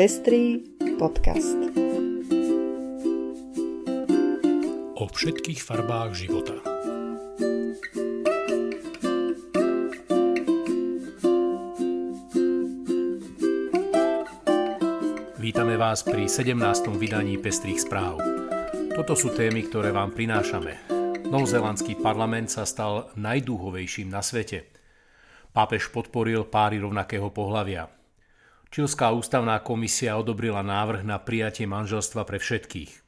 Pestrý podcast. O všetkých farbách života. Vítame vás pri 17. vydaní Pestrých správ. Toto sú témy, ktoré vám prinášame. Novozélandský parlament sa stal najdúhovejším na svete. Pápež podporil páry rovnakého pohlavia. Čilská ústavná komisia odobrila návrh na prijatie manželstva pre všetkých.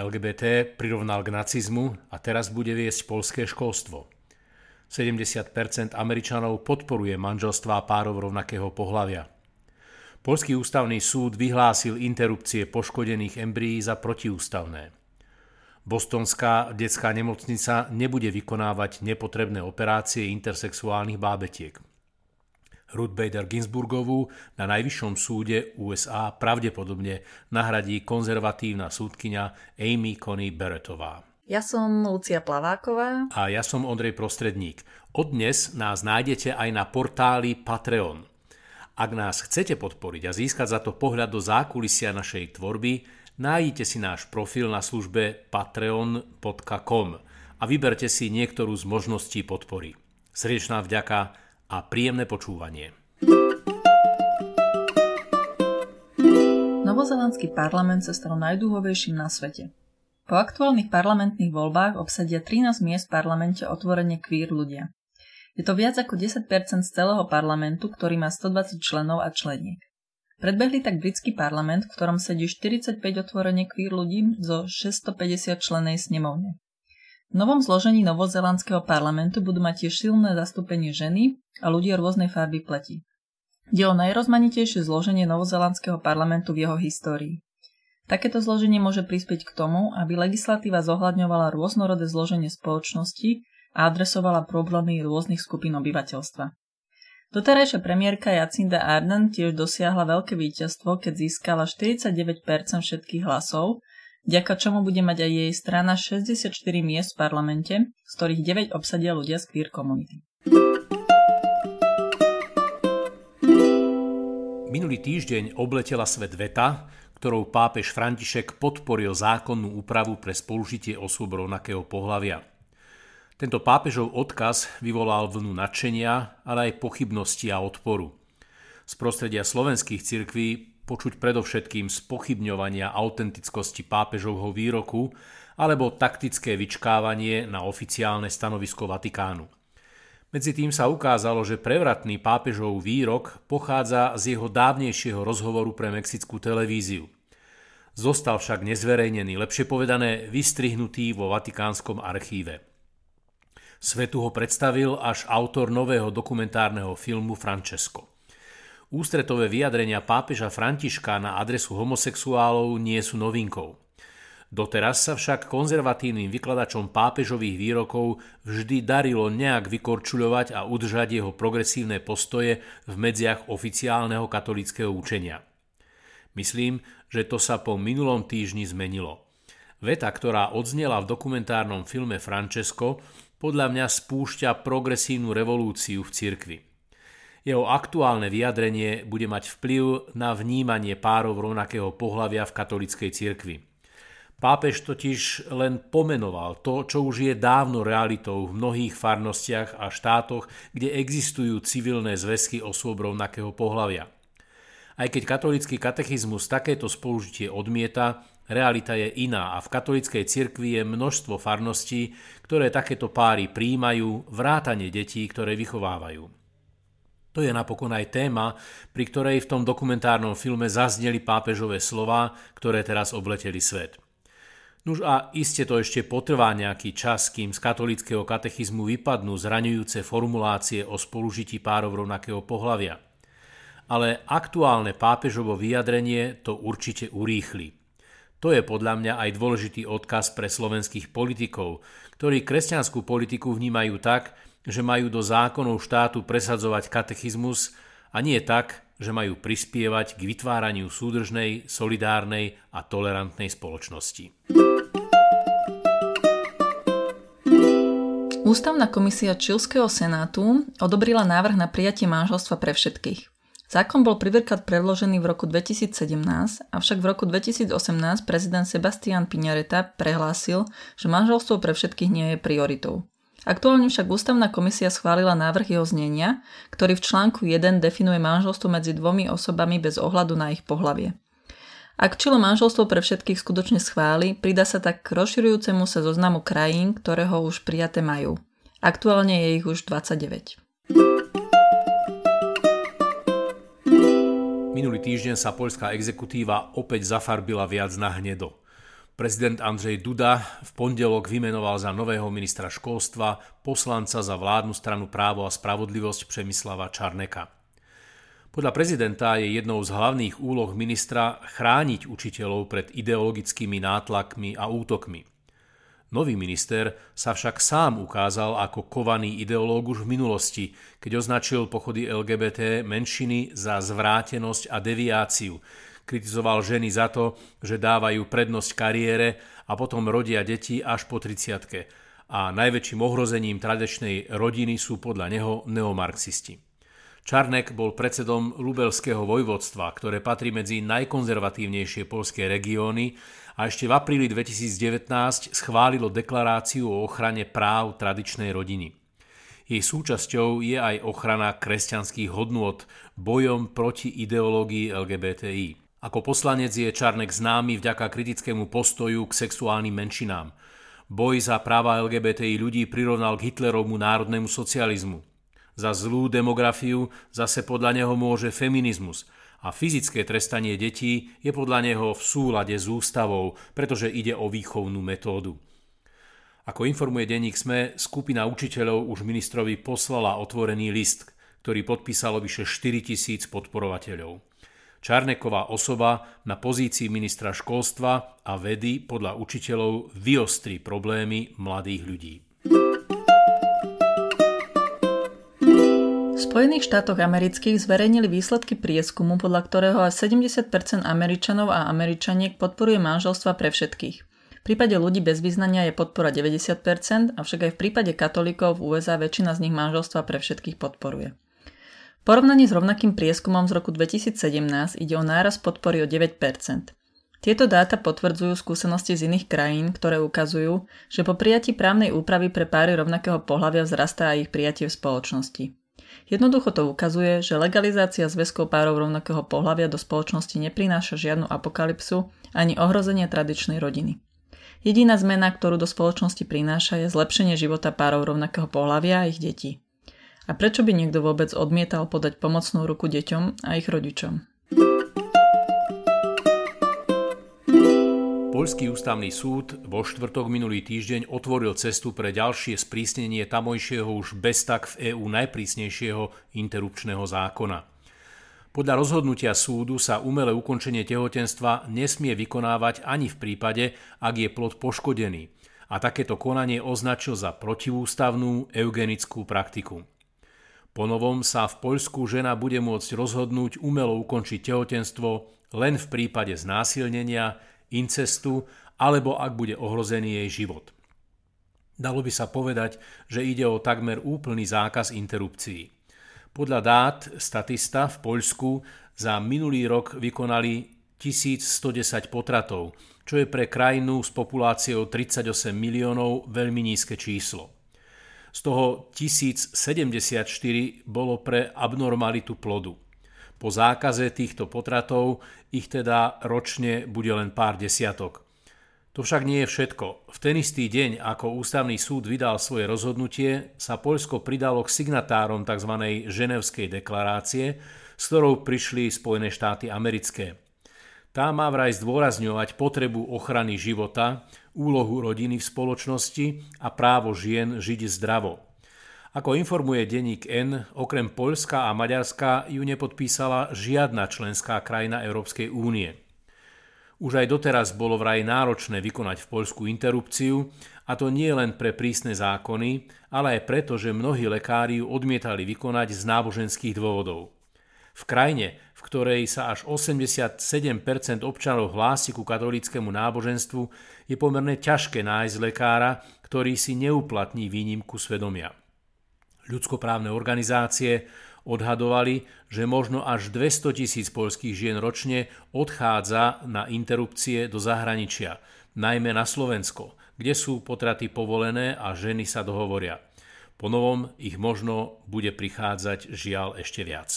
LGBT prirovnal k nacizmu a teraz bude viesť poľské školstvo. 70% Američanov podporuje manželstvá párov rovnakého pohlavia. Poľský ústavný súd vyhlásil interrupcie poškodených embryí za protiústavné. Bostonská detská nemocnica nebude vykonávať nepotrebné operácie intersexuálnych bábetiek. Ruth Bader Ginsburgovú na najvyššom súde USA pravdepodobne nahradí konzervatívna súdkyňa Amy Coney Barrettová. Ja som Lucia Plaváková. A ja som Ondrej Prostredník. Od dnes nás nájdete aj na portáli Patreon. Ak nás chcete podporiť a získať za to pohľad do zákulisia našej tvorby, nájdite si náš profil na službe patreon.com a vyberte si niektorú z možností podpory. Srdečná vďaka a príjemné počúvanie. Novozélandský parlament sa stal najdúhovejším na svete. Po aktuálnych parlamentných voľbách obsadia 13 miest v parlamente otvorene queer ľudia. Je to viac ako 10% z celého parlamentu, ktorý má 120 členov a členiek. Predbehli tak britský parlament, v ktorom sedí 45 otvorene queer ľudí zo 650 členej snemovne. V novom zložení novozélandského parlamentu budú mať tiež silné zastúpenie ženy a ľudia rôznej farby pleti. Ide o najrozmanitejšie zloženie novozélandského parlamentu v jeho histórii. Takéto zloženie môže prispieť k tomu, aby legislatíva zohľadňovala rôznorodé zloženie spoločnosti a adresovala problémy rôznych skupín obyvateľstva. Doterajšia premiérka Jacinda Ardern tiež dosiahla veľké víťazstvo, keď získala 49% všetkých hlasov, vďaka čomu bude mať aj jej strana 64 miest v parlamente, z ktorých 9 obsadia ľudia z queer komunity. Minulý týždeň obletela svet veta, ktorou pápež František podporil zákonnú úpravu pre spolužitie osôb rovnakého pohlavia. Tento pápežov odkaz vyvolal vlnu nadšenia, ale aj pochybnosti a odporu. Z prostredia slovenských cirkví počuť predovšetkým spochybňovania autentickosti pápežovho výroku alebo taktické vyčkávanie na oficiálne stanovisko Vatikánu. Medzitým sa ukázalo, že prevratný pápežov výrok pochádza z jeho dávnejšieho rozhovoru pre mexickú televíziu. Zostal však nezverejnený, lepšie povedané vystrihnutý vo Vatikánskom archíve. Svetu ho predstavil až autor nového dokumentárneho filmu Francesco. Ústretové vyjadrenia pápeža Františka na adresu homosexuálov nie sú novinkou. Doteraz sa však konzervatívnym vykladačom pápežových výrokov vždy darilo nejak vykorčuľovať a udržať jeho progresívne postoje v medziach oficiálneho katolíckeho učenia. Myslím, že to sa po minulom týždni zmenilo. Veta, ktorá odznela v dokumentárnom filme Francesco, podľa mňa spúšťa progresívnu revolúciu v cirkvi. Jeho aktuálne vyjadrenie bude mať vplyv na vnímanie párov rovnakého pohlavia v katolíckej cirkvi. Pápež totiž len pomenoval to, čo už je dávno realitou v mnohých farnostiach a štátoch, kde existujú civilné zväzky osôb rovnakého pohlavia. Aj keď katolícky katechizmus takéto spolužitie odmieta, realita je iná a v katolíckej cirkvi je množstvo farností, ktoré takéto páry prijímajú, vrátane detí, ktoré vychovávajú. To je napokon aj téma, pri ktorej v tom dokumentárnom filme zazneli pápežové slová, ktoré teraz obleteli svet. Nuž a iste to ešte potrvá nejaký čas, kým z katolíckeho katechizmu vypadnú zraňujúce formulácie o spolužití párov rovnakého pohlavia. Ale aktuálne pápežovo vyjadrenie to určite urýchli. To je podľa mňa aj dôležitý odkaz pre slovenských politikov, ktorí kresťanskú politiku vnímajú tak, že majú do zákonov štátu presadzovať katechizmus a nie tak, že majú prispievať k vytváraniu súdržnej, solidárnej a tolerantnej spoločnosti. Ústavná komisia Čilského senátu odobrila návrh na prijatie manželstva pre všetkých. Zákon bol prvýkrát predložený v roku 2017, avšak v roku 2018 prezident Sebastián Piñera prehlásil, že manželstvo pre všetkých nie je prioritou. Aktuálne však ústavná komisia schválila návrh jeho znenia, ktorý v článku 1 definuje manželstvo medzi dvomi osobami bez ohľadu na ich pohlavie. Ak čilo manželstvo pre všetkých skutočne schváli, pridá sa tak k rozširujúcemu sa zoznamu krajín, ktoré ho už prijaté majú. Aktuálne je ich už 29. Minulý týždeň sa poľská exekutíva opäť zafarbila viac na hnedo. Prezident Andrej Duda v pondelok vymenoval za nového ministra školstva poslanca za vládnu stranu Právo a spravodlivosť Přemyslava Čarneka. Podľa prezidenta je jednou z hlavných úloh ministra chrániť učiteľov pred ideologickými nátlakmi a útokmi. Nový minister sa však sám ukázal ako kovaný ideológ už v minulosti, keď označil pochody LGBT menšiny za zvrátenosť a deviáciu. Kritizoval ženy za to, že dávajú prednosť kariére a potom rodia deti až po 30-tke. A najväčším ohrozením tradičnej rodiny sú podľa neho neomarxisti. Čarnek bol predsedom Lubelského vojvodstva, ktoré patrí medzi najkonzervatívnejšie poľské regióny a ešte v apríli 2019 schválilo deklaráciu o ochrane práv tradičnej rodiny. Jej súčasťou je aj ochrana kresťanských hodnôt bojom proti ideológii LGBTI. Ako poslanec je Čarnek známy vďaka kritickému postoju k sexuálnym menšinám. Boj za práva LGBTI ľudí prirovnal k Hitlerovmu národnému socializmu. Za zlú demografiu zase podľa neho môže feminizmus a fyzické trestanie detí je podľa neho v súlade s ústavou, pretože ide o výchovnú metódu. Ako informuje denník SME, skupina učiteľov už ministrovi poslala otvorený list, ktorý podpísalo vyše 4 000 podporovateľov. Čarneková osoba na pozícii ministra školstva a vedy podľa učiteľov vyostrí problémy mladých ľudí. V Spojených štátoch amerických zverejnili výsledky prieskumu, podľa ktorého až 70% Američanov a Američaniek podporuje manželstva pre všetkých. V prípade ľudí bez vyznania je podpora 90%, avšak aj v prípade katolíkov v USA väčšina z nich manželstva pre všetkých podporuje. V porovnaní s rovnakým prieskumom z roku 2017 ide o nárast podpory o 9%. Tieto dáta potvrdzujú skúsenosti z iných krajín, ktoré ukazujú, že po prijatí právnej úpravy pre páry rovnakého pohlavia vzrastá aj ich prijatie v spoločnosti. Jednoducho to ukazuje, že legalizácia zväzkov párov rovnakého pohlavia do spoločnosti neprináša žiadnu apokalypsu ani ohrozenie tradičnej rodiny. Jediná zmena, ktorú do spoločnosti prináša, je zlepšenie života párov rovnakého pohlavia a ich detí. A prečo by niekto vôbec odmietal podať pomocnú ruku deťom a ich rodičom? Poľský ústavný súd vo štvrtok minulý týždeň otvoril cestu pre ďalšie sprísnenie tamojšieho už bez tak v EÚ najprísnejšieho interrupčného zákona. Podľa rozhodnutia súdu sa umelé ukončenie tehotenstva nesmie vykonávať ani v prípade, ak je plod poškodený, a takéto konanie označil za protiústavnú eugenickú praktiku. Po novom sa v Poľsku žena bude môcť rozhodnúť umelo ukončiť tehotenstvo len v prípade znásilnenia, incestu alebo ak bude ohrozený jej život. Dalo by sa povedať, že ide o takmer úplný zákaz interrupcií. Podľa dát statista v Poľsku za minulý rok vykonali 1110 potratov, čo je pre krajinu s populáciou 38 miliónov veľmi nízke číslo. Z toho 1074 bolo pre abnormalitu plodu. Po zákaze týchto potratov ich teda ročne bude len pár desiatok. To však nie je všetko. V ten istý deň, ako ústavný súd vydal svoje rozhodnutie, sa Poľsko pridalo k signatárom tzv. Ženevskej deklarácie, s ktorou prišli Spojené štáty americké. Tá má vraj zdôrazňovať potrebu ochrany života, úlohu rodiny v spoločnosti a právo žien žiť zdravo. Ako informuje denník N, okrem Poľska a Maďarska ju nepodpísala žiadna členská krajina Európskej únie. Už aj doteraz bolo vraj náročné vykonať v Poľsku interrupciu, a to nie len pre prísne zákony, ale aj preto, že mnohí lekári ju odmietali vykonať z náboženských dôvodov. V krajine, v ktorej sa až 87% občanov hlási ku katolíckemu náboženstvu, je pomerne ťažké nájsť lekára, ktorý si neuplatní výnimku svedomia. Ľudskoprávne organizácie Odhadovali, že možno až 200 000 poľských žien ročne odchádza na interrupcie do zahraničia, najmä na Slovensko, kde sú potraty povolené a ženy sa dohovoria. Po novom ich možno bude prichádzať žiaľ ešte viac.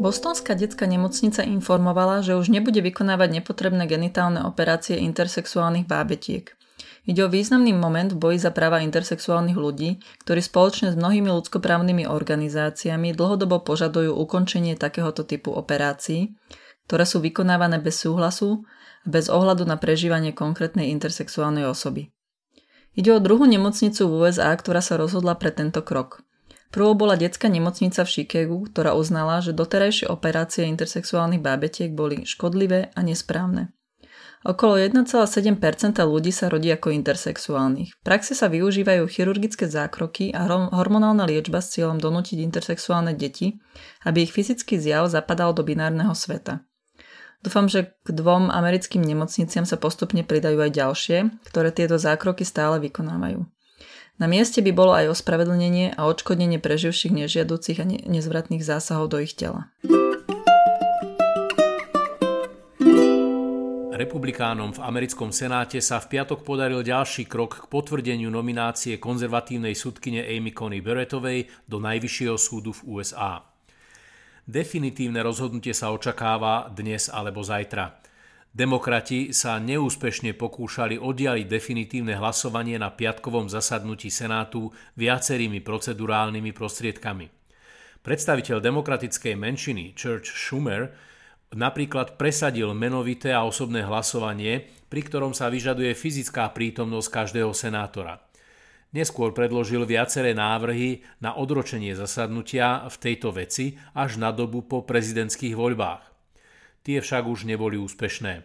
Bostonská detská nemocnica informovala, že už nebude vykonávať nepotrebné genitálne operácie intersexuálnych bábetiek. Ide o významný moment v boji za práva intersexuálnych ľudí, ktorí spoločne s mnohými ľudskoprávnymi organizáciami dlhodobo požadujú ukončenie takéhoto typu operácií, ktoré sú vykonávané bez súhlasu a bez ohľadu na prežívanie konkrétnej intersexuálnej osoby. Ide o druhú nemocnicu v USA, ktorá sa rozhodla pre tento krok. Prvou bola detská nemocnica v Chicagu, ktorá uznala, že doterajšie operácie intersexuálnych bábetiek boli škodlivé a nesprávne. Okolo 1,7% ľudí sa rodí ako intersexuálnych. V praxi sa využívajú chirurgické zákroky a hormonálna liečba s cieľom donútiť intersexuálne deti, aby ich fyzický zjav zapadal do binárneho sveta. Dúfam, že k dvom americkým nemocniciam sa postupne pridajú aj ďalšie, ktoré tieto zákroky stále vykonávajú. Na mieste by bolo aj ospravedlnenie a odškodnenie preživších nežiaducich a nezvratných zásahov do ich tela. Republikánom v americkom senáte sa v piatok podaril ďalší krok k potvrdeniu nominácie konzervatívnej sudkyne Amy Coney Barrettovej do Najvyššieho súdu v USA. Definitívne rozhodnutie sa očakáva dnes alebo zajtra. Demokrati sa neúspešne pokúšali oddialiť definitívne hlasovanie na piatkovom zasadnutí Senátu viacerými procedurálnymi prostriedkami. Predstaviteľ demokratickej menšiny Church Schumer napríklad presadil menovité a osobné hlasovanie, pri ktorom sa vyžaduje fyzická prítomnosť každého senátora. Neskôr predložil viaceré návrhy na odročenie zasadnutia v tejto veci až na dobu po prezidentských voľbách. Tie však už neboli úspešné.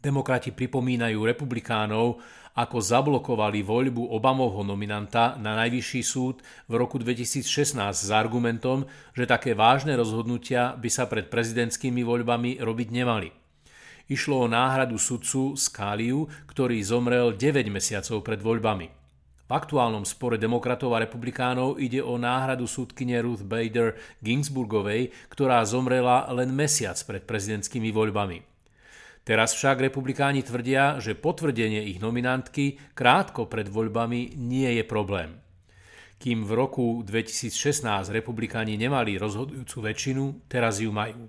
Demokrati pripomínajú republikánov, ako zablokovali voľbu Obamovho nominanta na Najvyšší súd v roku 2016 s argumentom, že také vážne rozhodnutia by sa pred prezidentskými voľbami robiť nemali. Išlo o náhradu sudcu Scaliu, ktorý zomrel 9 mesiacov pred voľbami. V aktuálnom spore demokratov a republikánov ide o náhradu sudkyne Ruth Bader Ginsburgovej, ktorá zomrela len mesiac pred prezidentskými voľbami. Teraz však republikáni tvrdia, že potvrdenie ich nominantky krátko pred voľbami nie je problém. Kým v roku 2016 republikáni nemali rozhodujúcu väčšinu, teraz ju majú.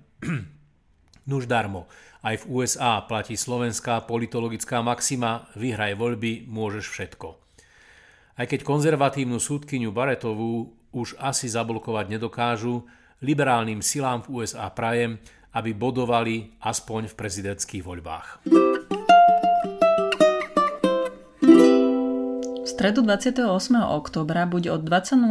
Nuž darmo, aj v USA platí slovenská politologická maxima vyhraj voľby, môžeš všetko. Aj keď konzervatívnu súdkyňu Barrettovú už asi zablokovať nedokážu, liberálnym silám v USA prajem, aby bodovali aspoň v prezidentských voľbách. V stredu 28. októbra bude od 20:00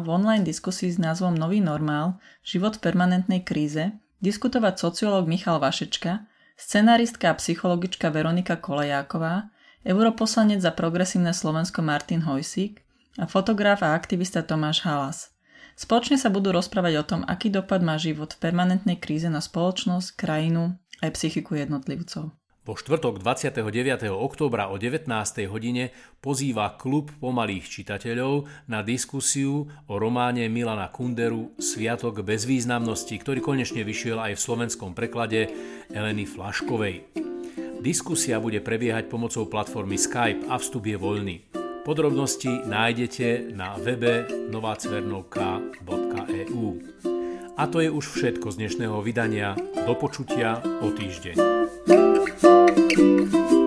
v online diskusii s názvom Nový normál – život v permanentnej kríze diskutovať sociológ Michal Vašečka, scenáristka a psychologička Veronika Kolajáková, europoslanec za Progresívne Slovensko Martin Hojsík a fotograf a aktivista Tomáš Halas. Spoločne sa budú rozprávať o tom, aký dopad má život v permanentnej kríze na spoločnosť, krajinu aj psychiku jednotlivcov. Vo štvrtok 29. októbra o 19:00 pozýva Klub pomalých čitateľov na diskusiu o románe Milana Kunderu Sviatok bez významnosti, ktorý konečne vyšiel aj v slovenskom preklade Eleny Flaškovej. Diskusia bude prebiehať pomocou platformy Skype a vstup je voľný. Podrobnosti nájdete na webe novacvernovka.eu. A to je už všetko z dnešného vydania. Do počutia o týždeň.